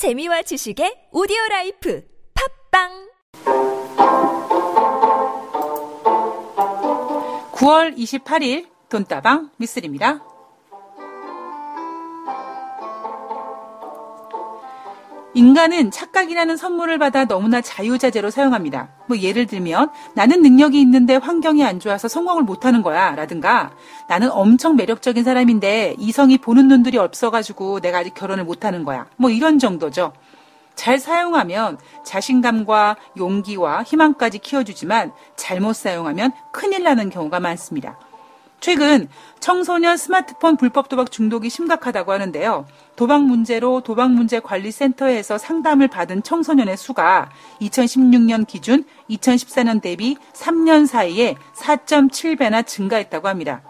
재미와 지식의 오디오라이프 팝빵 9월 28일 돈다방 미쓰리입니다. 인간은 착각이라는 선물을 받아 너무나 자유자재로 사용합니다. 예를 들면 나는 능력이 있는데 환경이 안 좋아서 성공을 못하는 거야 라든가 나는 엄청 매력적인 사람인데 이성이 보는 눈들이 없어가지고 내가 아직 결혼을 못하는 거야 이런 정도죠. 잘 사용하면 자신감과 용기와 희망까지 키워주지만 잘못 사용하면 큰일 나는 경우가 많습니다. 최근 청소년 스마트폰 불법 도박 중독이 심각하다고 하는데요. 도박 문제로 도박문제관리센터에서 상담을 받은 청소년의 수가 2016년 기준 2014년 대비 3년 사이에 4.7배나 증가했다고 합니다.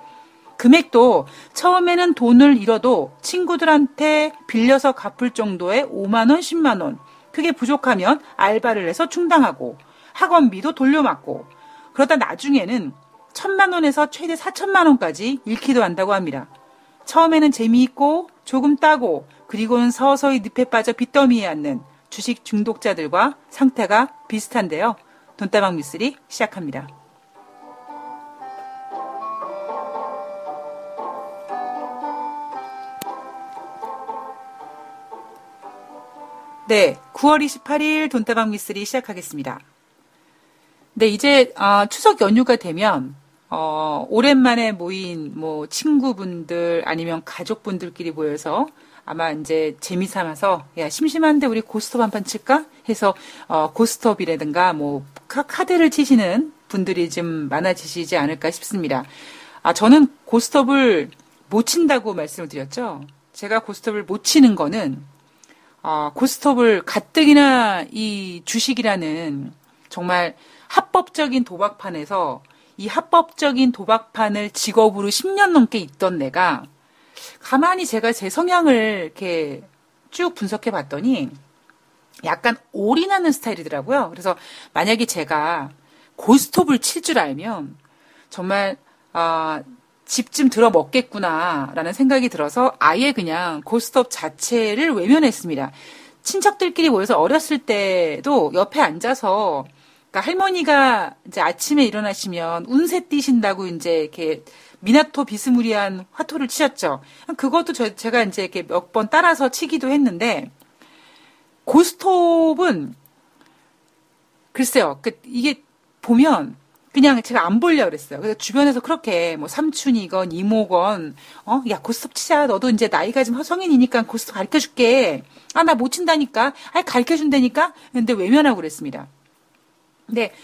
금액도 처음에는 돈을 잃어도 친구들한테 빌려서 갚을 정도의 5만 원, 10만 원. 그게 부족하면 알바를 해서 충당하고 학원비도 돌려막고 그러다 나중에는 1,000만 원에서 최대 4,000만 원까지 잃기도 한다고 합니다. 처음에는 재미있고 조금 따고 그리고는 서서히 늪에 빠져 빚더미에 앉는 주식 중독자들과 상태가 비슷한데요. 돈다방 미쓰리 시작합니다. 네, 9월 28일 돈다방 미쓰리 시작하겠습니다. 네, 이제 추석 연휴가 되면 오랜만에 모인 친구분들 아니면 가족분들끼리 모여서 아마 이제 재미삼아서 야 심심한데 우리 고스톱 한 판 칠까 해서 고스톱이라든가 카드를 치시는 분들이 좀 많아지시지 않을까 싶습니다. 저는 고스톱을 못 친다고 말씀을 드렸죠. 제가 고스톱을 못 치는 거는 고스톱을 가뜩이나 이 주식이라는 정말 합법적인 도박판에서 이 합법적인 도박판을 직업으로 10년 넘게 있던 내가 가만히 제가 제 성향을 이렇게 쭉 분석해 봤더니 약간 올인하는 스타일이더라고요. 그래서 만약에 제가 고스톱을 칠 줄 알면 정말 집 좀 들어 먹겠구나라는 생각이 들어서 아예 그냥 고스톱 자체를 외면했습니다. 친척들끼리 모여서 어렸을 때도 옆에 앉아서 그러니까 할머니가 이제 아침에 일어나시면 운세 띄신다고 이제 이렇게 미나토 비스무리한 화토를 치셨죠. 그것도 제가 이제 이렇게 몇 번 따라서 치기도 했는데 고스톱은 글쎄요. 이게 보면 그냥 제가 안 보려고 그랬어요. 그래서 주변에서 그렇게 삼촌이건 이모건 야 고스톱 치자. 너도 이제 나이가 좀 성인이니까 고스톱 가르쳐줄게. 나 못 친다니까. 가르쳐준다니까. 근데 외면하고 그랬습니다. 근데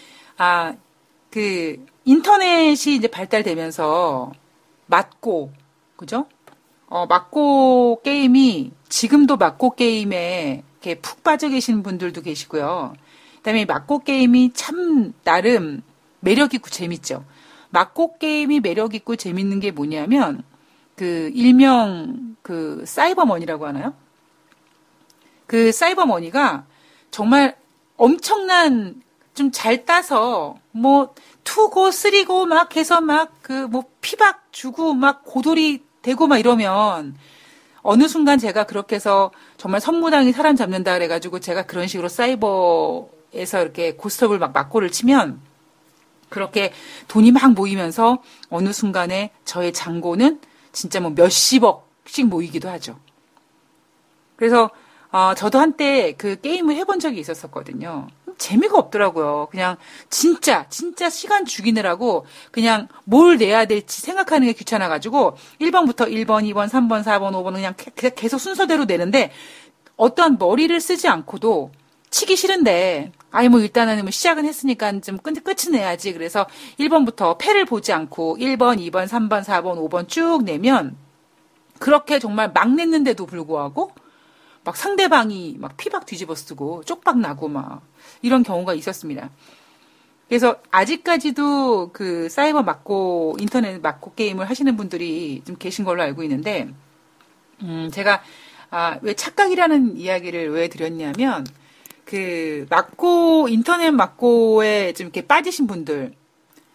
인터넷이 이제 발달되면서 맞고 그죠? 맞고 게임이 지금도 맞고 게임에 이렇게 푹 빠져 계신 분들도 계시고요. 그다음에 맞고 게임이 참 나름 매력 있고 재밌죠. 맞고 게임이 매력 있고 재밌는 게 뭐냐면 일명 사이버머니라고 하나요? 그 사이버머니가 정말 엄청난 좀 잘 따서, 투고, 쓰리고, 막 해서 피박 주고, 고돌이 되고, 이러면, 어느 순간 제가 그렇게 해서 정말 선무당이 사람 잡는다 그래가지고 제가 그런 식으로 사이버에서 이렇게 고스톱을 막고를 치면, 그렇게 돈이 막 모이면서 어느 순간에 저의 잔고는 진짜 몇십억씩 모이기도 하죠. 그래서, 저도 한때 게임을 해본 적이 있었거든요. 재미가 없더라고요. 그냥 진짜 시간 죽이느라고 그냥 뭘 내야 될지 생각하는 게 귀찮아가지고 1번부터 1번, 2번, 3번, 4번, 5번 그냥 계속 순서대로 내는데 어떠한 머리를 쓰지 않고도 치기 싫은데 일단은 시작은 했으니까 좀 끝은 내야지. 그래서 1번부터 패를 보지 않고 1번, 2번, 3번, 4번, 5번 쭉 내면 그렇게 정말 막 냈는데도 불구하고 상대방이 피박 뒤집어 쓰고 쪽박 나고 이런 경우가 있었습니다. 그래서 아직까지도 사이버 맞고 인터넷 맞고 게임을 하시는 분들이 좀 계신 걸로 알고 있는데, 제가 왜 착각이라는 이야기를 왜 드렸냐면 맞고 인터넷 맞고에 좀 이렇게 빠지신 분들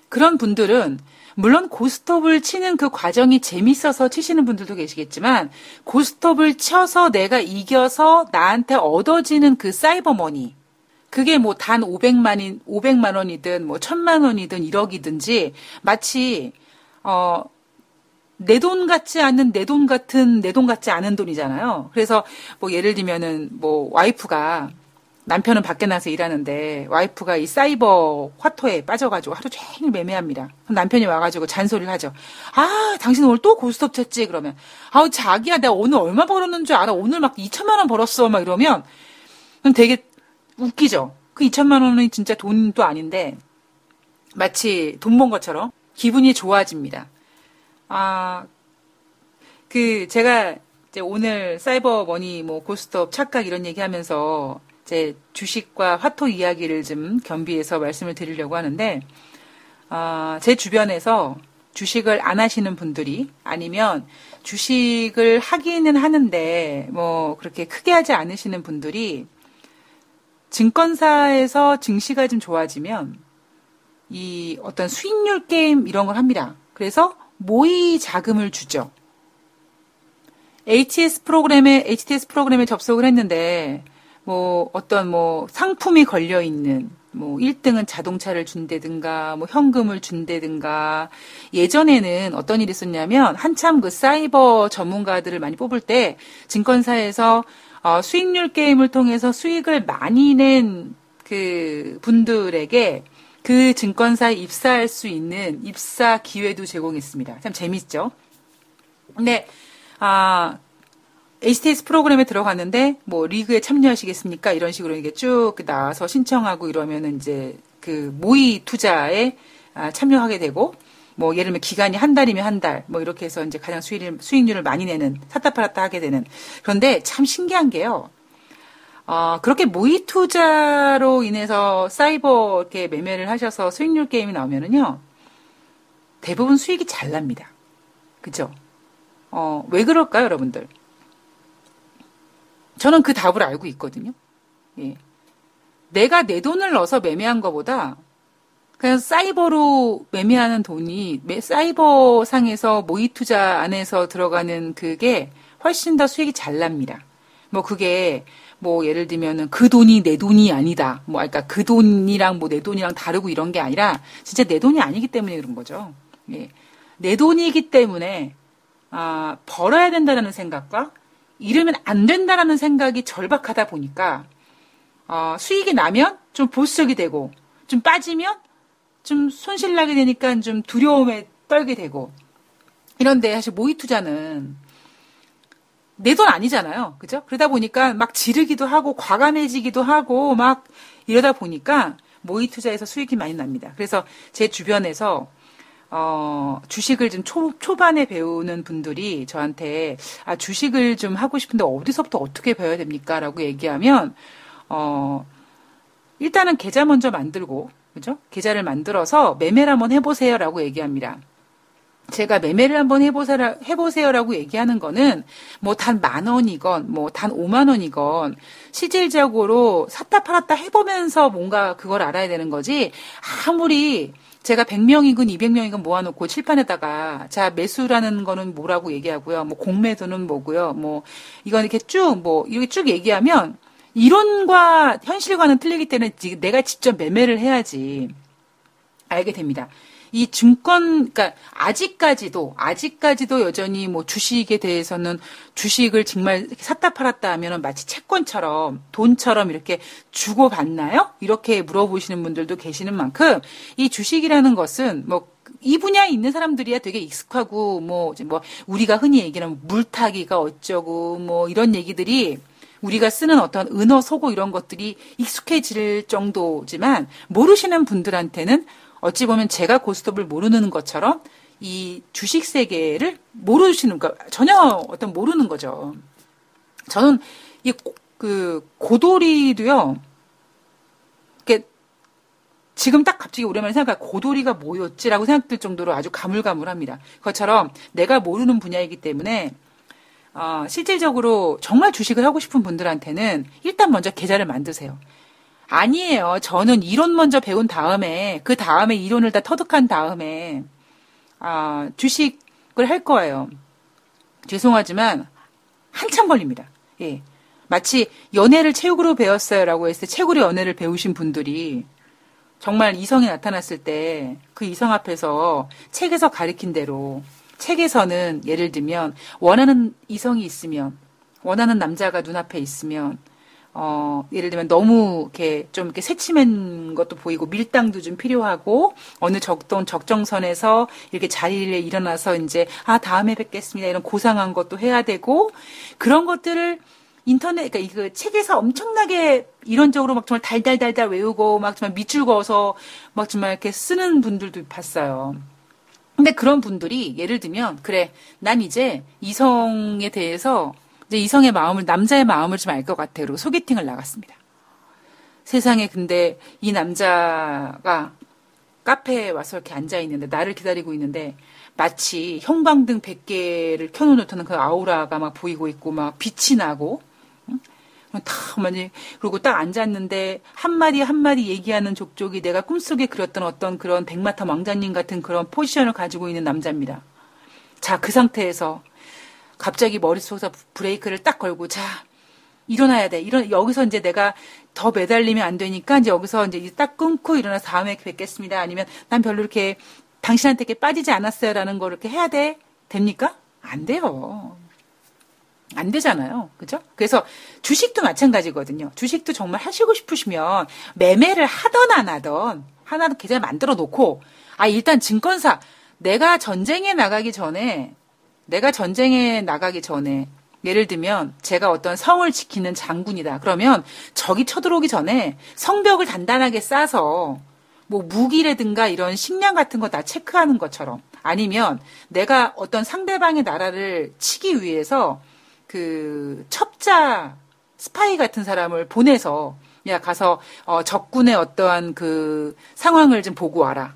그런 분들은 물론 고스톱을 치는 그 과정이 재밌어서 치시는 분들도 계시겠지만 고스톱을 쳐서 내가 이겨서 나한테 얻어지는 그 사이버머니 그게 뭐 단 500만 원이든 뭐 1000만 원이든 1억이든지 마치 내 돈 같지 않은 내 돈 같은 내 돈 같지 않은 돈이잖아요. 그래서 뭐 예를 들면은 뭐 와이프가 남편은 밖에 나서 일하는데 와이프가 이 사이버 화토에 빠져가지고 하루 종일 매매합니다. 그럼 남편이 와가지고 잔소리를 하죠. 아, 당신 오늘 또 고스톱 쳤지? 그러면 아우 자기야 내가 오늘 얼마 벌었는 줄 알아? 오늘 막 2천만 원 벌었어. 막 이러면 그럼 되게 웃기죠. 그 2천만 원은 진짜 돈도 아닌데 마치 돈 번 것처럼 기분이 좋아집니다. 제가 이제 오늘 사이버머니 뭐 고스톱 착각 이런 얘기하면서 제 주식과 화토 이야기를 좀 겸비해서 말씀을 드리려고 하는데 제 주변에서 주식을 안 하시는 분들이 아니면 주식을 하기는 하는데 뭐 그렇게 크게 하지 않으시는 분들이 증권사에서 증시가 좀 좋아지면 이 어떤 수익률 게임 이런 걸 합니다. 그래서 모의 자금을 주죠. HTS 프로그램에 접속을 했는데 뭐 어떤 뭐 상품이 걸려 있는 뭐 1등은 자동차를 준다든가 뭐 현금을 준다든가 예전에는 어떤 일이 있었냐면 한참 그 사이버 전문가들을 많이 뽑을 때 증권사에서 수익률 게임을 통해서 수익을 많이 낸 그 분들에게 그 증권사에 입사할 수 있는 입사 기회도 제공했습니다. 참 재밌죠? 근데 HTS 프로그램에 들어갔는데, 뭐, 리그에 참여하시겠습니까? 이런 식으로 이게 쭉 나와서 신청하고 이러면은 이제 그 모의 투자에 참여하게 되고, 뭐, 예를 들면 기간이 한 달이면 한 달, 뭐, 이렇게 해서 이제 가장 수익률을 많이 내는, 샀다 팔았다 하게 되는. 그런데 참 신기한 게요, 그렇게 모의 투자로 인해서 사이버 이렇게 매매를 하셔서 수익률 게임이 나오면은요, 대부분 수익이 잘 납니다. 그죠? 왜 그럴까요, 여러분들? 저는 그 답을 알고 있거든요. 예. 내가 내 돈을 넣어서 매매한 것보다 그냥 사이버로 매매하는 돈이 사이버 상에서 모의 투자 안에서 들어가는 그게 훨씬 더 수익이 잘 납니다. 뭐 그게 뭐 예를 들면은 그 돈이 내 돈이 아니다. 뭐 그러니까 그 돈이랑 뭐 내 돈이랑 다르고 이런 게 아니라 진짜 내 돈이 아니기 때문에 그런 거죠. 예. 내 돈이기 때문에 벌어야 된다는 생각과 이러면 안 된다라는 생각이 절박하다 보니까 수익이 나면 좀 보수적이 되고 좀 빠지면 좀 손실나게 되니까 좀 두려움에 떨게 되고 이런데 사실 모의 투자는 내 돈 아니잖아요. 그죠? 그러다 보니까 막 지르기도 하고 과감해지기도 하고 막 이러다 보니까 모의 투자에서 수익이 많이 납니다. 그래서 제 주변에서 주식을 좀 초반에 배우는 분들이 저한테, 주식을 좀 하고 싶은데 어디서부터 어떻게 배워야 됩니까? 라고 얘기하면, 일단은 계좌 먼저 만들고, 그죠? 계좌를 만들어서 매매를 한번 해보세요. 라고 얘기합니다. 제가 매매를 한번 해보세요. 라고 얘기하는 거는, 뭐 단 10,000원이건, 뭐 단 50,000원이건, 실질적으로 샀다 팔았다 해보면서 뭔가 그걸 알아야 되는 거지, 아무리, 제가 100명이건 200명이건 모아놓고 칠판에다가, 자, 매수라는 거는 뭐라고 얘기하고요. 뭐, 공매도는 뭐고요. 뭐, 이건 이렇게 쭉, 뭐, 이렇게 쭉 얘기하면, 이론과 현실과는 틀리기 때문에 내가 직접 매매를 해야지 알게 됩니다. 이 증권, 그러니까, 아직까지도 여전히 뭐, 주식에 대해서는 주식을 정말 샀다 팔았다 하면은 마치 채권처럼, 돈처럼 이렇게 주고 받나요? 이렇게 물어보시는 분들도 계시는 만큼, 이 주식이라는 것은 뭐, 이 분야에 있는 사람들이야 되게 익숙하고, 뭐, 우리가 흔히 얘기하는 물타기가 어쩌고, 뭐, 이런 얘기들이, 우리가 쓰는 어떤 은어, 속어 이런 것들이 익숙해질 정도지만, 모르시는 분들한테는 어찌 보면 제가 고스톱을 모르는 것처럼 이 주식 세계를 모르시는 거, 전혀 어떤 모르는 거죠. 저는 이 고도리도요, 이렇게 지금 딱 갑자기 오랜만에 생각하니까 고도리가 뭐였지라고 생각될 정도로 아주 가물가물합니다. 그것처럼 내가 모르는 분야이기 때문에 실질적으로 정말 주식을 하고 싶은 분들한테는 일단 먼저 계좌를 만드세요. 아니에요. 저는 이론 먼저 배운 다음에 그 다음에 이론을 다 터득한 다음에 주식을 할 거예요. 죄송하지만 한참 걸립니다. 예. 마치 연애를 체육으로 배웠어요라고 했을 때 체육으로 연애를 배우신 분들이 정말 이성이 나타났을 때 그 이성 앞에서 책에서 가리킨 대로, 책에서는 예를 들면 원하는 이성이 있으면, 원하는 남자가 눈앞에 있으면 예를 들면 너무 이렇게 좀 이렇게 새침한 것도 보이고 밀당도 좀 필요하고 어느 적정선에서 이렇게 자리에 일어나서 이제 다음에 뵙겠습니다 이런 고상한 것도 해야 되고 그런 것들을 인터넷, 그러니까 그 책에서 엄청나게 이론적으로 막 정말 달달달달 외우고 막 정말 밑줄 그어서 막 정말 이렇게 쓰는 분들도 봤어요. 근데 그런 분들이 예를 들면 그래, 난 이제 이성에 대해서 이제 이성의 마음을, 남자의 마음을 좀 알 것 같아로 소개팅을 나갔습니다. 세상에, 근데 이 남자가 카페에 와서 이렇게 앉아있는데, 나를 기다리고 있는데, 마치 형광등 100개를 켜놓는 그 아우라가 막 보이고 있고, 막 빛이 나고, 그리고 딱 앉았는데, 한 마리 얘기하는 족족이 내가 꿈속에 그렸던 어떤 그런 백마탄 왕자님 같은 그런 포지션을 가지고 있는 남자입니다. 자, 그 상태에서, 갑자기 머릿속에서 브레이크를 딱 걸고, 자, 일어나야 돼. 여기서 이제 내가 더 매달리면 안 되니까, 이제 여기서 이제 딱 끊고 일어나서 다음에 뵙겠습니다. 아니면, 난 별로 이렇게, 당신한테 이렇게 빠지지 않았어요. 라는 걸 이렇게 해야 돼. 됩니까? 안 돼요. 안 되잖아요. 그죠? 그래서 주식도 마찬가지거든요. 주식도 정말 하시고 싶으시면, 매매를 하던 안 하던, 하나도 계좌 만들어 놓고, 일단 증권사, 내가 전쟁에 나가기 전에 예를 들면 제가 어떤 성을 지키는 장군이다. 그러면 적이 쳐들어오기 전에 성벽을 단단하게 쌓아서 뭐 무기라든가 이런 식량 같은 거 다 체크하는 것처럼, 아니면 내가 어떤 상대방의 나라를 치기 위해서 그 첩자 스파이 같은 사람을 보내서 야 가서 적군의 어떠한 그 상황을 좀 보고 와라.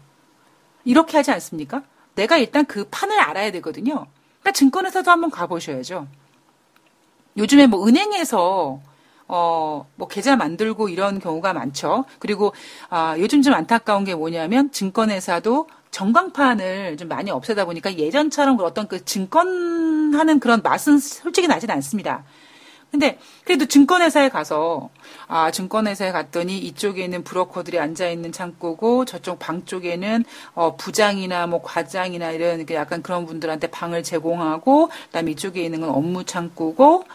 이렇게 하지 않습니까? 내가 일단 그 판을 알아야 되거든요. 그러니까 증권회사도 한번 가보셔야죠. 요즘에 뭐 은행에서 뭐 계좌 만들고 이런 경우가 많죠. 그리고 요즘 좀 안타까운 게 뭐냐면 증권회사도 전광판을 좀 많이 없애다 보니까 예전처럼 어떤 그 증권하는 그런 맛은 솔직히 나진 않습니다. 근데 그래도 증권회사에 가서 증권회사에 갔더니 이쪽에 있는 브로커들이 앉아있는 창고고 저쪽 방 쪽에는 부장이나 뭐 과장이나 이런 약간 그런 분들한테 방을 제공하고 그다음에 이쪽에 있는 건 업무 창고고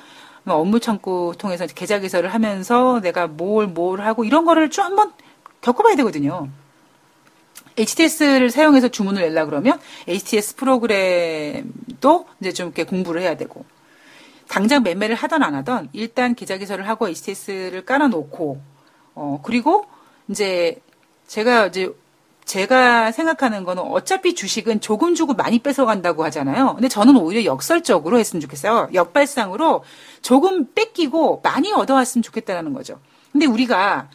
업무 창고 통해서 계좌 개설을 하면서 내가 뭘 하고 이런 거를 좀 한번 겪어봐야 되거든요. HTS를 사용해서 주문을 내려고 그러면 HTS 프로그램도 이제 좀 이렇게 공부를 해야 되고 당장 매매를 하던 안 하던 일단 계좌 개설을 하고 HTS를 깔아놓고 그리고 이제 제가 생각하는 거는 어차피 주식은 조금 주고 많이 뺏어간다고 하잖아요. 근데 저는 오히려 역설적으로 했으면 좋겠어요. 역발상으로 조금 뺏기고 많이 얻어왔으면 좋겠다라는 거죠. 근데 우리가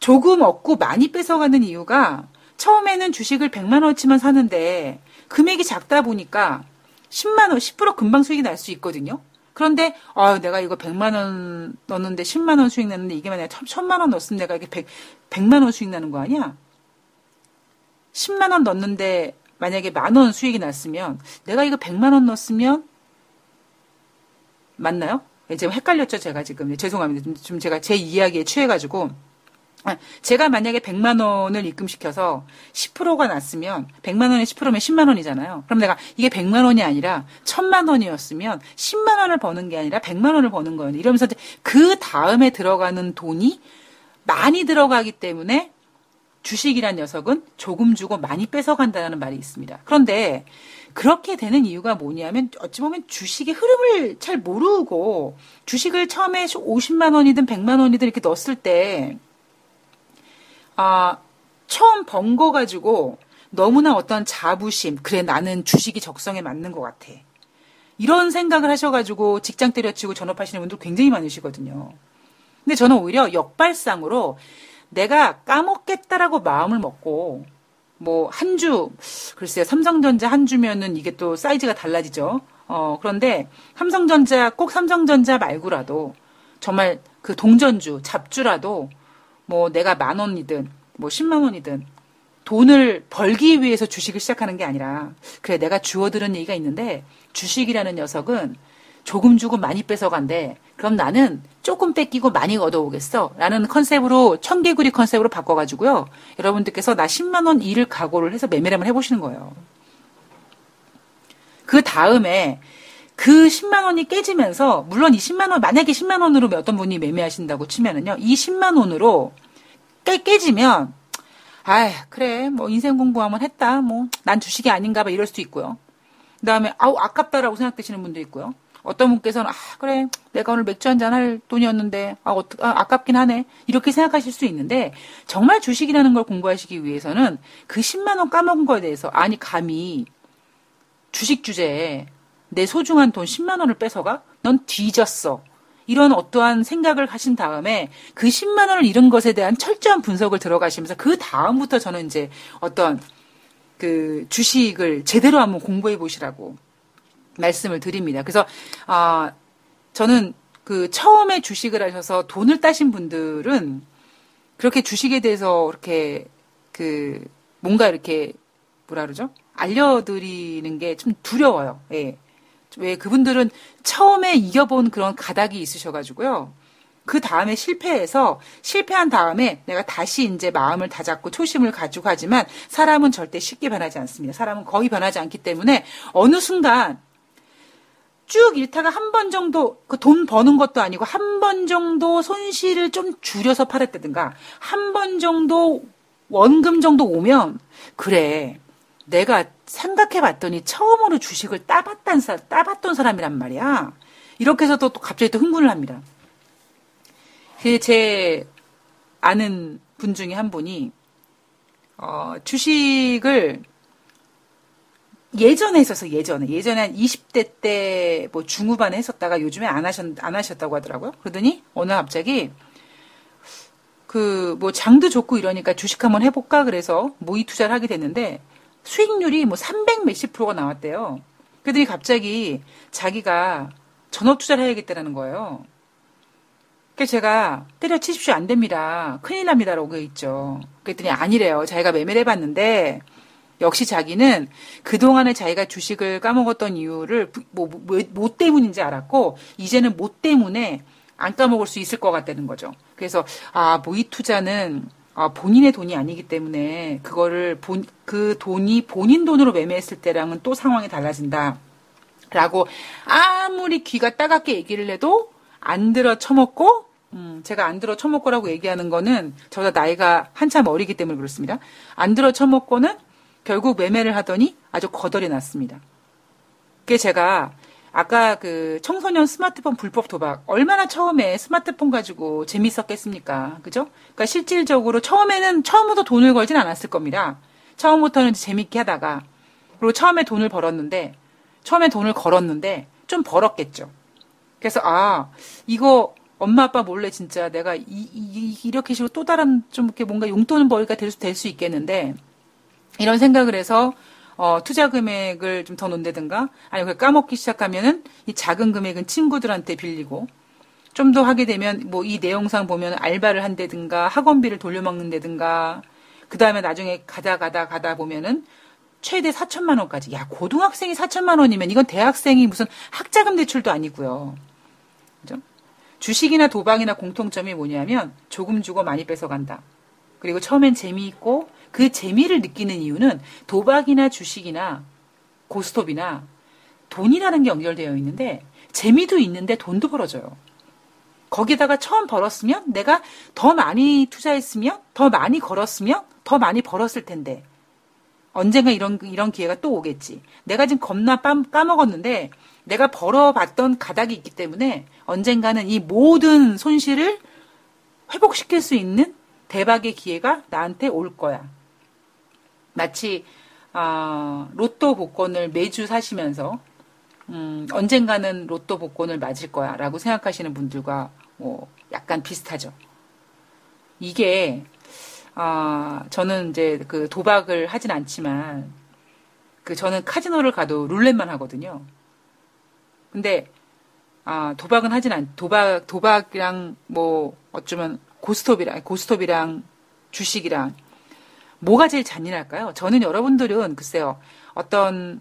조금 얻고 많이 뺏어가는 이유가 처음에는 주식을 100만 원치만 사는데 금액이 작다 보니까 10만 원, 10% 금방 수익이 날 수 있거든요. 그런데, 내가 이거 100만 원 넣었는데 10만 원 수익 났는데 이게 만약에 1000만 원 넣었으면 내가 이게 100만 원 수익 나는 거 아니야? 10만 원 넣었는데 만약에 만 원 수익이 났으면 내가 이거 100만 원 넣었으면 맞나요? 지금 헷갈렸죠? 제가 지금. 죄송합니다. 지금 제가 제 이야기에 취해가지고. 제가 만약에 100만 원을 입금시켜서 10%가 났으면 100만 원에 10%면 10만 원이잖아요. 그럼 내가 이게 100만 원이 아니라 1000만 원이었으면 10만 원을 버는 게 아니라 100만 원을 버는 거예요. 이러면서 그 다음에 들어가는 돈이 많이 들어가기 때문에 주식이란 녀석은 조금 주고 많이 뺏어간다는 말이 있습니다. 그런데 그렇게 되는 이유가 뭐냐면 어찌 보면 주식의 흐름을 잘 모르고 주식을 처음에 50만 원이든 100만 원이든 이렇게 넣었을 때 처음 번 거 가지고 너무나 어떤 자부심, 그래 나는 주식이 적성에 맞는 것 같아. 이런 생각을 하셔가지고 직장 때려치고 전업하시는 분들 굉장히 많으시거든요. 근데 저는 오히려 역발상으로 내가 까먹겠다라고 마음을 먹고 뭐 한 주, 글쎄요 삼성전자 한 주면은 이게 또 사이즈가 달라지죠. 그런데 꼭 삼성전자 말고라도 정말 그 동전주, 잡주라도 뭐 내가 만 원이든 뭐 10만 원이든 돈을 벌기 위해서 주식을 시작하는 게 아니라, 그래, 내가 주워들은 얘기가 있는데, 주식이라는 녀석은 조금 주고 많이 뺏어간대. 그럼 나는 조금 뺏기고 많이 얻어오겠어. 라는 컨셉으로, 청개구리 컨셉으로 바꿔가지고요. 여러분들께서 나 10만원 일을 각오를 해서 매매를 한번 해보시는 거예요. 그 다음에, 그 10만원이 깨지면서, 물론 이 10만원, 만약에 10만원으로 어떤 분이 매매하신다고 치면은요, 이 10만원으로 깨지면, 아이, 그래, 뭐, 인생 공부 한번 했다, 뭐, 난 주식이 아닌가 봐, 이럴 수도 있고요. 그 다음에, 아우, 아깝다라고 생각되시는 분도 있고요. 어떤 분께서는, 아, 그래, 내가 오늘 맥주 한잔 할 돈이었는데, 아깝긴 하네. 이렇게 생각하실 수 있는데, 정말 주식이라는 걸 공부하시기 위해서는 그 10만원 까먹은 거에 대해서, 아니, 감히, 주식 주제에 내 소중한 돈 10만원을 뺏어가? 넌 뒤졌어. 이런 어떠한 생각을 하신 다음에 그 10만 원을 잃은 것에 대한 철저한 분석을 들어가시면서 그 다음부터 저는 이제 어떤 그 주식을 제대로 한번 공부해 보시라고 말씀을 드립니다. 그래서 저는 그 처음에 주식을 하셔서 돈을 따신 분들은 그렇게 주식에 대해서 이렇게 그 뭔가 이렇게 뭐라 그러죠? 알려드리는 게 좀 두려워요. 예. 왜 그분들은 처음에 이겨본 그런 가닥이 있으셔가지고요. 그 다음에 실패한 다음에 내가 다시 이제 마음을 다잡고 초심을 가지고 하지만 사람은 절대 쉽게 변하지 않습니다. 사람은 거의 변하지 않기 때문에 어느 순간 쭉 잃다가 한 번 정도 그 돈 버는 것도 아니고 한 번 정도 손실을 좀 줄여서 팔았다든가 한 번 정도 원금 정도 오면 그래. 내가 생각해봤더니 처음으로 주식을 따봤던 사람이란 말이야. 이렇게 해서 또 갑자기 또 흥분을 합니다. 제 아는 분 중에 한 분이 주식을 예전에 했어서 예전에 한 20대 때 뭐 중후반에 했었다가 요즘에 안 하셨다고 하더라고요. 그러더니 어느 갑자기 그 뭐 장도 좋고 이러니까 주식 한번 해볼까 그래서 모의 투자를 하게 됐는데. 수익률이 뭐 300 몇십 프로가 나왔대요. 그랬더니 갑자기 자기가 전업 투자를 해야겠다라는 거예요. 그래서 제가 때려치십시오. 안 됩니다. 큰일 납니다라고 했죠. 그랬더니 아니래요. 자기가 매매를 해봤는데 역시 자기는 그동안에 자기가 주식을 까먹었던 이유를 뭐 때문인지 알았고 이제는 뭐 때문에 안 까먹을 수 있을 것 같다는 거죠. 그래서 모의 투자는 본인의 돈이 아니기 때문에 그거를 그 돈이 본인 돈으로 매매했을 때랑은 또 상황이 달라진다. 라고 아무리 귀가 따갑게 얘기를 해도 안 들어 처먹고 제가 안 들어 처먹고라고 얘기하는 거는 저보다 나이가 한참 어리기 때문에 그렇습니다. 안 들어 처먹고는 결국 매매를 하더니 아주 거덜이 났습니다. 그게 제가 아까 그 청소년 스마트폰 불법 도박 얼마나 처음에 스마트폰 가지고 재밌었겠습니까? 그죠? 그러니까 실질적으로 처음부터 돈을 걸진 않았을 겁니다. 처음부터는 재밌게 하다가 그리고 처음에 돈을 걸었는데 좀 벌었겠죠. 그래서 이거 엄마 아빠 몰래 진짜 내가 이렇게 식으로 또 다른 좀 이렇게 뭔가 용돈 벌이가 될 수 있겠는데 이런 생각을 해서 투자 금액을 좀 더 놓는다든가, 아니면 까먹기 시작하면은 이 작은 금액은 친구들한테 빌리고, 좀 더 하게 되면 뭐 이 내용상 보면 알바를 한다든가, 학원비를 돌려먹는다든가, 그 다음에 나중에 가다 보면은 최대 4,000만 원까지. 야, 고등학생이 4,000만 원이면 이건 대학생이 무슨 학자금 대출도 아니고요. 그죠? 주식이나 도박이나 공통점이 뭐냐면 조금 주고 많이 뺏어간다. 그리고 처음엔 재미있고, 그 재미를 느끼는 이유는 도박이나 주식이나 고스톱이나 돈이라는 게 연결되어 있는데 재미도 있는데 돈도 벌어져요. 거기다가 처음 벌었으면 내가 더 많이 투자했으면 더 많이 걸었으면 더 많이 벌었을 텐데 언젠가 이런 기회가 또 오겠지. 내가 지금 겁나 까먹었는데 내가 벌어봤던 가닥이 있기 때문에 언젠가는 이 모든 손실을 회복시킬 수 있는 대박의 기회가 나한테 올 거야. 마치 로또 복권을 매주 사시면서 언젠가는 로또 복권을 맞을 거야 라고 생각하시는 분들과 약간 비슷하죠. 이게 저는 이제 그 도박을 하진 않지만 그 저는 카지노를 가도 룰렛만 하거든요. 근데 도박은 하진 않 도박이랑 뭐 어쩌면 고스톱이랑 주식이랑 뭐가 제일 잔인할까요? 저는 여러분들은 글쎄요, 어떤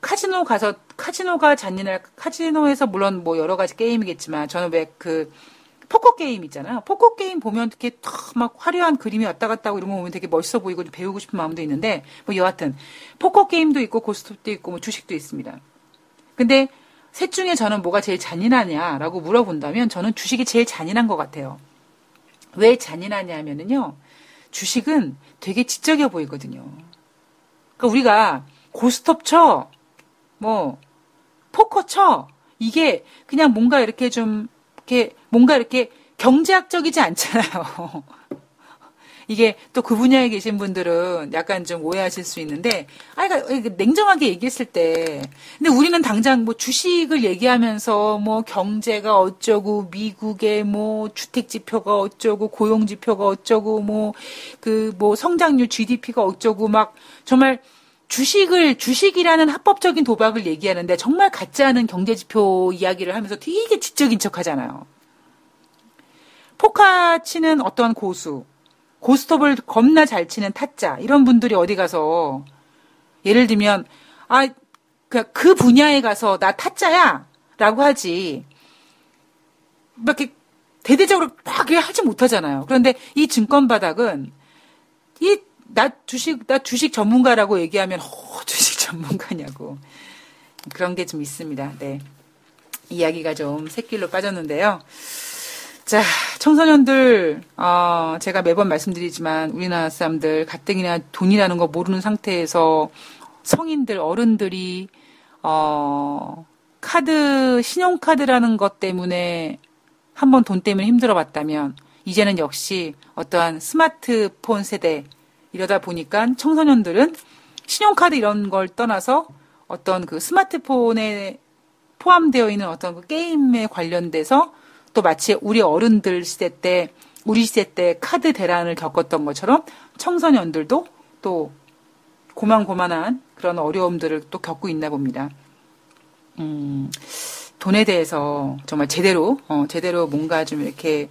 카지노 가서 카지노가 잔인할 카지노에서 물론 뭐 여러 가지 게임이겠지만 저는 왜 그 포커 게임 있잖아요. 포커 게임 보면 이렇게 막 화려한 그림이 왔다 갔다 하고 이런 거 보면 되게 멋있어 보이고 좀 배우고 싶은 마음도 있는데 뭐 여하튼 포커 게임도 있고 고스톱도 있고 뭐 주식도 있습니다. 근데 셋 중에 저는 뭐가 제일 잔인하냐라고 물어본다면 저는 주식이 제일 잔인한 것 같아요. 왜 잔인하냐면은요, 주식은 되게 지적해 보이거든요. 그러니까 우리가 고스톱 쳐, 뭐 포커 쳐, 이게 그냥 뭔가 이렇게 좀 이렇게 뭔가 이렇게 경제학적이지 않잖아요. 이게 또 그 분야에 계신 분들은 약간 좀 오해하실 수 있는데, 그러니까 냉정하게 얘기했을 때, 근데 우리는 당장 뭐 주식을 얘기하면서 뭐 경제가 어쩌고, 미국의 뭐 주택 지표가 어쩌고, 고용 지표가 어쩌고, 뭐 성장률 GDP가 어쩌고 막 정말 주식이라는 합법적인 도박을 얘기하는데 정말 같지 않은 경제 지표 이야기를 하면서 되게 지적인 척 하잖아요. 포카 치는 어떠한 고수, 고스톱을 겁나 잘 치는 타짜, 이런 분들이 어디 가서, 예를 들면, 그 분야에 가서 나 타짜야! 라고 하지. 막 이렇게 대대적으로 막 하지 못하잖아요. 그런데 이 증권 바닥은, 나 주식 전문가라고 얘기하면, 주식 전문가냐고. 그런 게 좀 있습니다. 네. 이야기가 좀 샛길로 빠졌는데요. 자, 청소년들, 제가 매번 말씀드리지만 우리나라 사람들 가뜩이나 돈이라는 거 모르는 상태에서 성인들, 어른들이 신용카드라는 것 때문에 한번 돈 때문에 힘들어봤다면 이제는 역시 어떠한 스마트폰 세대, 이러다 보니까 청소년들은 신용카드 이런 걸 떠나서 어떤 그 스마트폰에 포함되어 있는 어떤 그 게임에 관련돼서 또 마치 우리 어른들 시대 때, 우리 시대 때 카드 대란을 겪었던 것처럼 청소년들도 또 고만고만한 그런 어려움들을 또 겪고 있나 봅니다. 돈에 대해서 정말 제대로 뭔가 좀 이렇게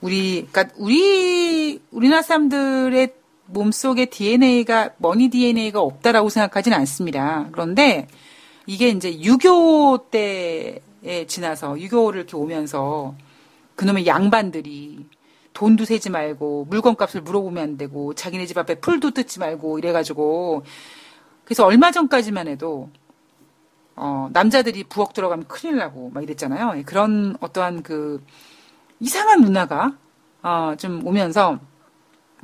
우리나라 사람들의 몸속에 DNA가, 머니 DNA가 없다라고 생각하진 않습니다. 그런데 이게 이제 유교 때 지나서 유교를 이렇게 오면서 그놈의 양반들이 돈도 세지 말고 물건값을 물어보면 안 되고 자기네 집 앞에 풀도 뜯지 말고 이래가지고, 그래서 얼마 전까지만 해도 남자들이 부엌 들어가면 큰일 나고 막 이랬잖아요. 그런 어떠한 그 이상한 문화가 좀 오면서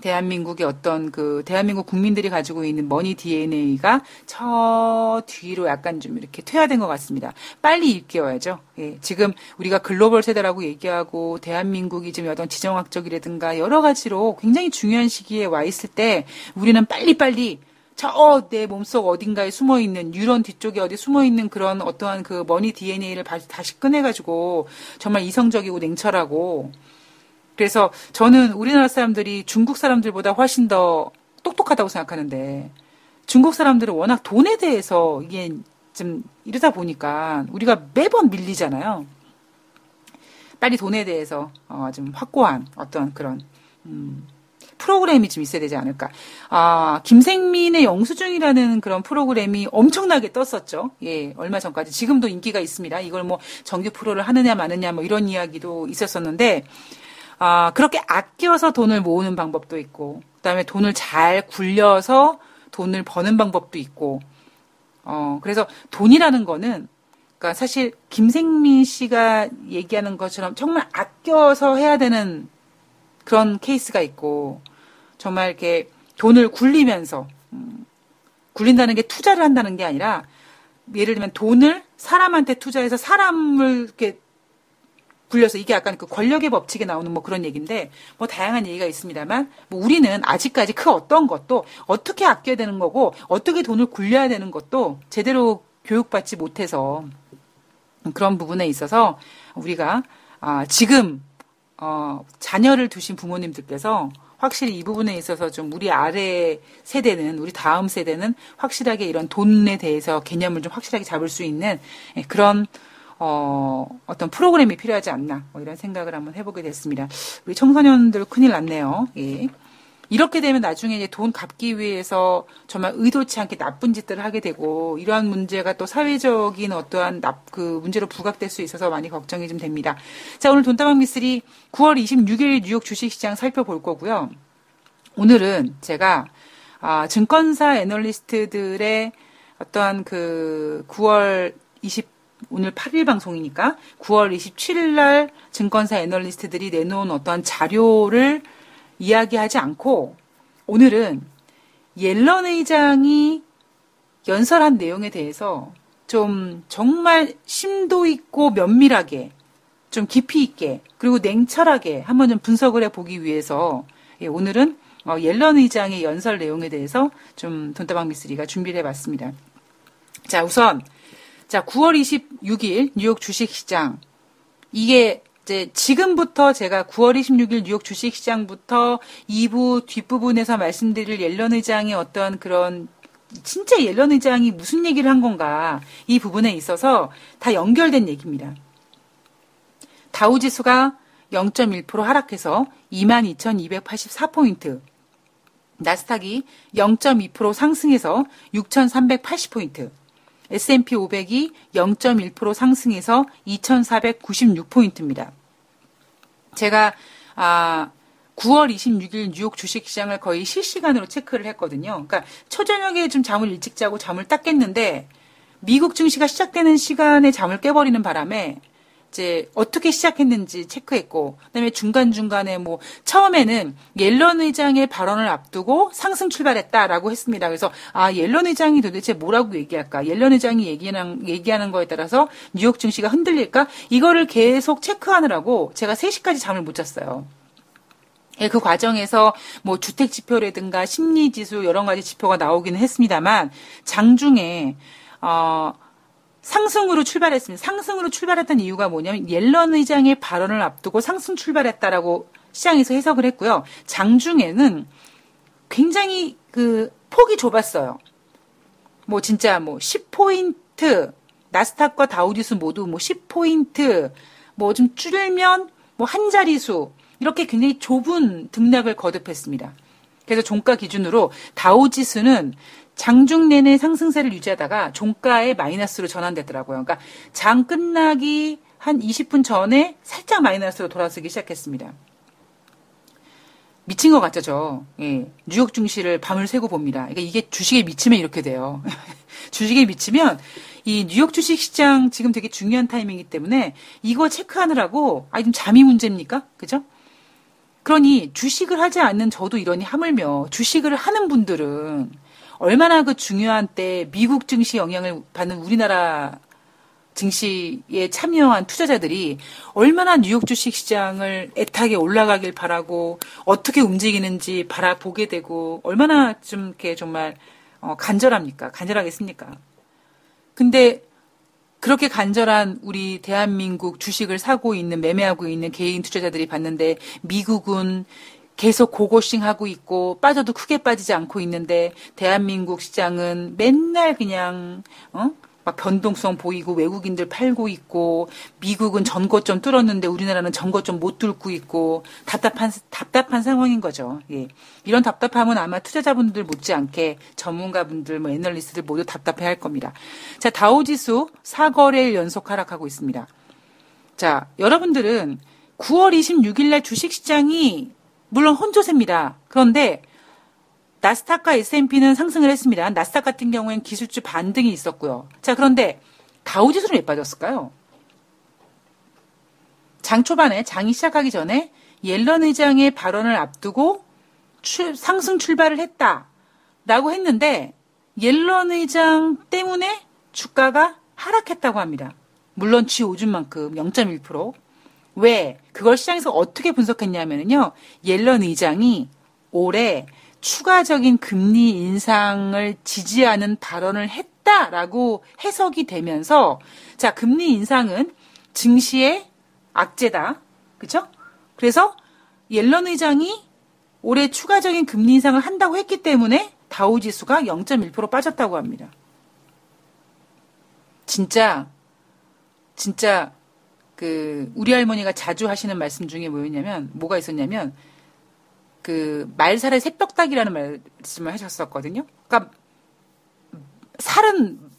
대한민국의 어떤 그 대한민국 국민들이 가지고 있는 머니 DNA가 저 뒤로 약간 좀 이렇게 퇴화된 것 같습니다. 빨리 일깨워야죠. 예, 지금 우리가 글로벌 세대라고 얘기하고 대한민국이 지금 어떤 지정학적이라든가 여러 가지로 굉장히 중요한 시기에 와 있을 때 우리는 빨리빨리 내 몸속 어딘가에 숨어있는 뉴런 뒤쪽에 어디 숨어있는 그런 어떠한 그 머니 DNA를 다시 꺼내가지고 정말 이성적이고 냉철하고, 그래서 저는 우리나라 사람들이 중국 사람들보다 훨씬 더 똑똑하다고 생각하는데, 중국 사람들은 워낙 돈에 대해서 이게 좀 이러다 보니까 우리가 매번 밀리잖아요. 빨리 돈에 대해서 좀 확고한 어떤 그런 프로그램이 좀 있어야 되지 않을까. 김생민의 영수증이라는 그런 프로그램이 엄청나게 떴었죠. 예, 얼마 전까지. 지금도 인기가 있습니다. 이걸 뭐 정규 프로를 하느냐 마느냐 뭐 이런 이야기도 있었었는데, 그렇게 아껴서 돈을 모으는 방법도 있고, 그 다음에 돈을 잘 굴려서 돈을 버는 방법도 있고, 그래서 돈이라는 거는, 그러니까 사실 김생민 씨가 얘기하는 것처럼 정말 아껴서 해야 되는 그런 케이스가 있고, 정말 이렇게 돈을 굴리면서, 굴린다는 게 투자를 한다는 게 아니라, 예를 들면 돈을 사람한테 투자해서 사람을 이렇게 굴려서, 이게 약간 그 권력의 법칙에 나오는 뭐 그런 얘기인데, 뭐 다양한 얘기가 있습니다만, 뭐 우리는 아직까지 그 어떤 것도 어떻게 아껴야 되는 거고 어떻게 돈을 굴려야 되는 것도 제대로 교육받지 못해서 그런 부분에 있어서 우리가 지금 자녀를 두신 부모님들께서 확실히 이 부분에 있어서 좀 우리 아래 세대는, 우리 다음 세대는 확실하게 이런 돈에 대해서 개념을 좀 확실하게 잡을 수 있는 그런 어떤 프로그램이 필요하지 않나, 이런 생각을 한번 해보게 됐습니다. 우리 청소년들 큰일 났네요. 예. 이렇게 되면 나중에 이제 돈 갚기 위해서 정말 의도치 않게 나쁜 짓들을 하게 되고, 이러한 문제가 또 사회적인 어떠한 문제로 부각될 수 있어서 많이 걱정이 좀 됩니다. 자, 오늘 돈다방 미쓰리 9월 26일 뉴욕 주식시장 살펴볼 거고요. 오늘은 제가 증권사 애널리스트들의 어떠한 9월 8일 방송이니까 9월 27일 날 증권사 애널리스트들이 내놓은 어떠한 자료를 이야기하지 않고, 오늘은 옐런 의장이 연설한 내용에 대해서 좀 정말 심도 있고 면밀하게, 좀 깊이 있게, 그리고 냉철하게 한번 좀 분석을 해보기 위해서, 예, 오늘은 옐런 의장의 연설 내용에 대해서 좀 돈다방 미쓰리가 준비를 해봤습니다. 자, 우선 9월 26일 뉴욕 주식시장, 이게 이제 지금부터 제가 9월 26일 뉴욕 주식시장부터 2부 뒷부분에서 말씀드릴 옐런 의장의 어떤 그런 진짜 옐런 의장이 무슨 얘기를 한 건가, 이 부분에 있어서 다 연결된 얘기입니다. 다우지수가 0.1% 하락해서 22,284포인트, 나스닥이 0.2% 상승해서 6,380포인트, S&P 500이 0.1% 상승해서 2,496포인트입니다. 제가 9월 26일 뉴욕 주식시장을 거의 실시간으로 체크를 했거든요. 그러니까 초저녁에 좀 잠을 일찍 자고 잠을 딱 깼는데, 미국 증시가 시작되는 시간에 잠을 깨버리는 바람에 이제 어떻게 시작했는지 체크했고, 그다음에 중간중간에 처음에는 옐런 의장의 발언을 앞두고 상승 출발했다라고 했습니다. 그래서 옐런 의장이 도대체 뭐라고 얘기할까? 옐런 의장이 얘기하는 거에 따라서 뉴욕 증시가 흔들릴까? 이거를 계속 체크하느라고 제가 3시까지 잠을 못 잤어요. 예, 그 과정에서 주택 지표라든가 심리 지수 여러 가지 지표가 나오기는 했습니다만, 장중에 상승으로 출발했습니다. 상승으로 출발했던 이유가 뭐냐면, 옐런 의장의 발언을 앞두고 상승 출발했다라고 시장에서 해석을 했고요. 장중에는 굉장히 폭이 좁았어요. 진짜 10포인트, 나스닥과 다우지수 모두 10포인트, 좀 줄면 한 자리수, 이렇게 굉장히 좁은 등락을 거듭했습니다. 그래서 종가 기준으로 다우지수는 장중 내내 상승세를 유지하다가 종가의 마이너스로 전환됐더라고요. 그러니까 장 끝나기 한 20분 전에 살짝 마이너스로 돌아서기 시작했습니다. 미친 것 같죠, 저. 예. 뉴욕 증시를 밤을 새고 봅니다. 그러니까 이게 주식에 미치면 이렇게 돼요. 주식에 미치면 이 뉴욕 주식 시장 지금 되게 중요한 타이밍이기 때문에 이거 체크하느라고 좀 잠이 문제입니까? 그죠? 그러니 주식을 하지 않는 저도 이러니 하물며 주식을 하는 분들은 얼마나 중요한 때 미국 증시 영향을 받는 우리나라 증시에 참여한 투자자들이 얼마나 뉴욕 주식 시장을 애타게 올라가길 바라고, 어떻게 움직이는지 바라보게 되고, 얼마나 좀 이렇게 정말 간절하겠습니까? 근데 그렇게 간절한 우리 대한민국 주식을 매매하고 있는 개인 투자자들이 봤는데, 미국은 계속 고고싱하고 있고 빠져도 크게 빠지지 않고 있는데, 대한민국 시장은 맨날 그냥 막 변동성 보이고 외국인들 팔고 있고, 미국은 전고점 뚫었는데 우리나라는 전고점 못 뚫고 있고, 답답한 상황인 거죠. 예. 이런 답답함은 아마 투자자분들 못지않게 전문가분들, 애널리스트들 모두 답답해할 겁니다. 자, 다우지수 4거래일 연속 하락하고 있습니다. 자, 여러분들은 9월 26일 날 주식시장이 물론 혼조세입니다. 그런데 나스닥과 S&P는 상승을 했습니다. 나스닥 같은 경우에는 기술주 반등이 있었고요. 자, 그런데 다우지수는 왜 빠졌을까요? 장 초반에, 장이 시작하기 전에 옐런 의장의 발언을 앞두고 상승 출발을 했다라고 했는데, 옐런 의장 때문에 주가가 하락했다고 합니다. 물론 쥐 오줌만큼 0.1%. 왜? 그걸 시장에서 어떻게 분석했냐면요, 옐런 의장이 올해 추가적인 금리 인상을 지지하는 발언을 했다라고 해석이 되면서, 자, 금리 인상은 증시의 악재다. 그렇죠? 그래서 옐런 의장이 올해 추가적인 금리 인상을 한다고 했기 때문에 다우지수가 0.1% 빠졌다고 합니다. 진짜 우리 할머니가 자주 하시는 말씀 중에 뭐였냐면, 뭐가 있었냐면, 그 말살의 새벽닭이라는 말씀을 하셨었거든요. 그러니까 살은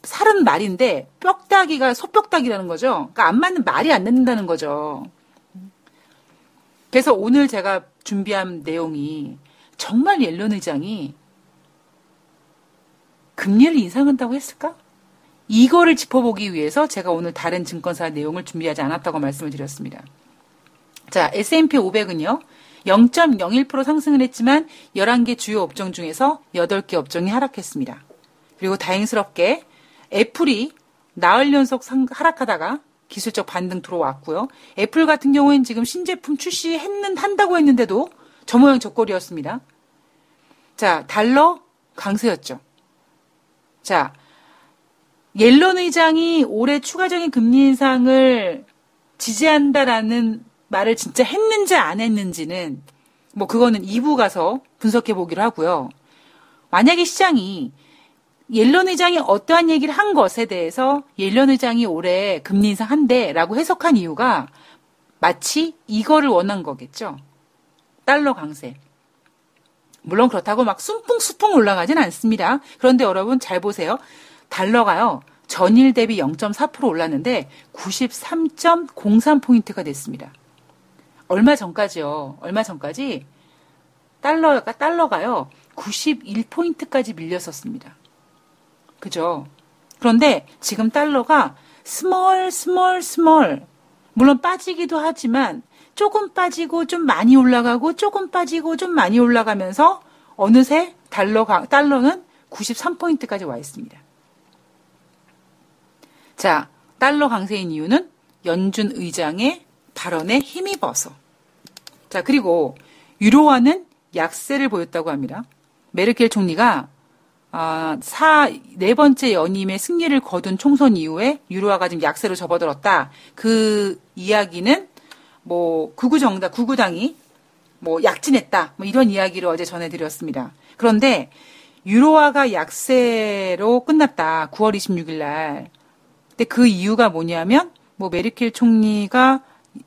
말인데 뼈다귀가 소뼈다귀라는 거죠. 그러니까 안 맞는 말이 안 듣는다는 거죠. 그래서 오늘 제가 준비한 내용이 정말 옐런 의장이 금리를 인상한다고 했을까? 이거를 짚어보기 위해서 제가 오늘 다른 증권사의 내용을 준비하지 않았다고 말씀을 드렸습니다. 자, S&P 500은요. 0.01% 상승을 했지만 11개 주요 업종 중에서 8개 업종이 하락했습니다. 그리고 다행스럽게 애플이 나흘 연속 하락하다가 기술적 반등 들어왔고요. 애플 같은 경우에는 지금 신제품 출시한다고 했는데도 저 모양 저꼴이었습니다. 자, 달러 강세였죠. 자, 옐런 의장이 올해 추가적인 금리 인상을 지지한다라는 말을 진짜 했는지 안 했는지는 뭐 그거는 2부 가서 분석해 보기로 하고요. 만약에 시장이 옐런 의장이 어떠한 얘기를 한 것에 대해서 옐런 의장이 올해 금리 인상한대라고 해석한 이유가 마치 이거를 원한 거겠죠. 달러 강세. 물론 그렇다고 막 순풍수풍 올라가진 않습니다. 그런데 여러분 잘 보세요. 달러가요. 전일 대비 0.4% 올랐는데 93.03포인트가 됐습니다. 얼마 전까지 달러가요. 91포인트까지 밀렸었습니다. 그죠? 그런데 지금 달러가 스멀 물론 빠지기도 하지만 조금 빠지고 좀 많이 올라가고 조금 빠지고 좀 많이 올라가면서 어느새 달러는 93포인트까지 와 있습니다. 자, 달러 강세인 이유는 연준 의장의 발언에 힘입어서. 자, 그리고 유로화는 약세를 보였다고 합니다. 메르켈 총리가 네 번째 연임의 승리를 거둔 총선 이후에 유로화가 지금 약세로 접어들었다. 그 이야기는 뭐 구구당이 뭐 약진했다. 뭐 이런 이야기를 어제 전해드렸습니다. 그런데 유로화가 약세로 끝났다. 9월 26일 날. 근데 그 이유가 뭐냐면 뭐 메르켈 총리가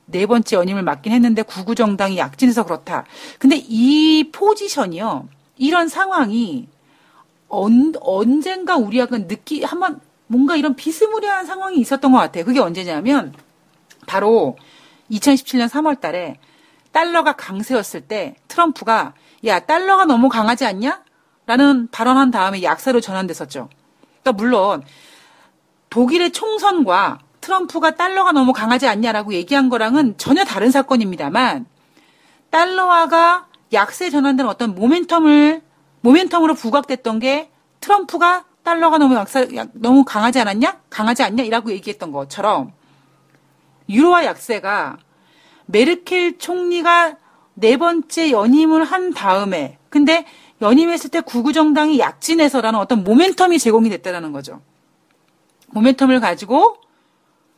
네 번째 연임을 맡긴 했는데 구구정당이 약진해서 그렇다. 근데 이 포지션이요. 이런 상황이 언젠가 우리가 한번 뭔가 이런 비스무리한 상황이 있었던 것 같아요. 그게 언제냐면 바로 2017년 3월 달에 달러가 강세였을 때 트럼프가 야, 달러가 너무 강하지 않냐? 라는 발언한 다음에 약세로 전환됐었죠. 그러니까 물론 독일의 총선과 트럼프가 달러가 너무 강하지 않냐라고 얘기한 거랑은 전혀 다른 사건입니다만 달러화가 약세 전환된 어떤 모멘텀으로 부각됐던 게 트럼프가 달러가 너무 강하지 않았냐? 강하지 않냐라고 얘기했던 것처럼 유로화 약세가 메르켈 총리가 네 번째 연임을 한 다음에 근데 연임했을 때 구구정당이 약진해서라는 어떤 모멘텀이 제공이 됐다는 거죠.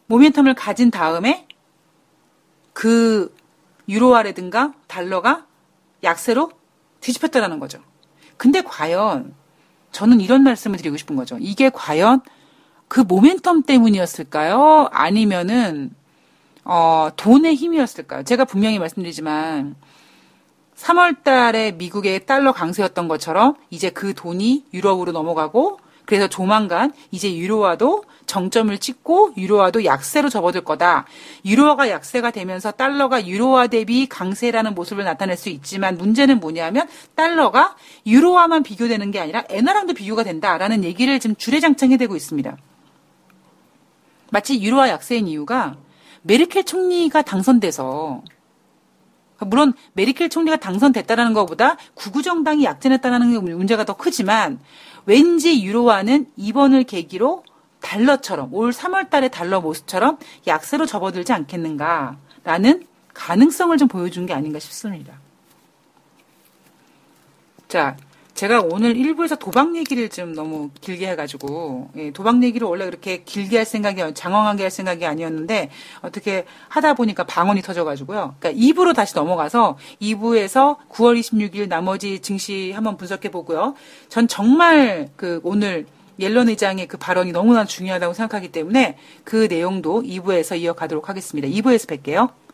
모멘텀을 가진 다음에 그 유로화라든가 달러가 약세로 뒤집혔다는 거죠. 근데 과연 저는 이런 말씀을 드리고 싶은 거죠. 이게 과연 그 모멘텀 때문이었을까요? 아니면은 돈의 힘이었을까요? 제가 분명히 말씀드리지만 3월 달에 미국의 달러 강세였던 것처럼 이제 그 돈이 유럽으로 넘어가고 그래서 조만간 이제 유로화도 정점을 찍고 유로화도 약세로 접어들 거다. 유로화가 약세가 되면서 달러가 유로화 대비 강세라는 모습을 나타낼 수 있지만 문제는 뭐냐면 달러가 유로화만 비교되는 게 아니라 엔화랑도 비교가 된다라는 얘기를 지금 주레장창해대고 있습니다. 마치 유로화 약세인 이유가 메르켈 총리가 당선돼서 물론 메르켈 총리가 당선됐다는 것보다 구구정당이 약진했다는 게 문제가 더 크지만 왠지 유로화는 이번을 계기로 달러처럼 올 3월 달의 달러 모습처럼 약세로 접어들지 않겠는가라는 가능성을 좀 보여준 게 아닌가 싶습니다. 자, 제가 오늘 1부에서 도박 얘기를 좀 너무 길게 해가지고 도박 얘기를 원래 그렇게 길게 할 생각이 장황하게 할 생각이 아니었는데 어떻게 하다 보니까 방언이 터져가지고요. 그러니까 2부로 다시 넘어가서 2부에서 9월 26일 나머지 증시 한번 분석해 보고요. 전 정말 그 오늘 옐런 의장의 그 발언이 너무나 중요하다고 생각하기 때문에 그 내용도 2부에서 이어가도록 하겠습니다. 2부에서 뵐게요.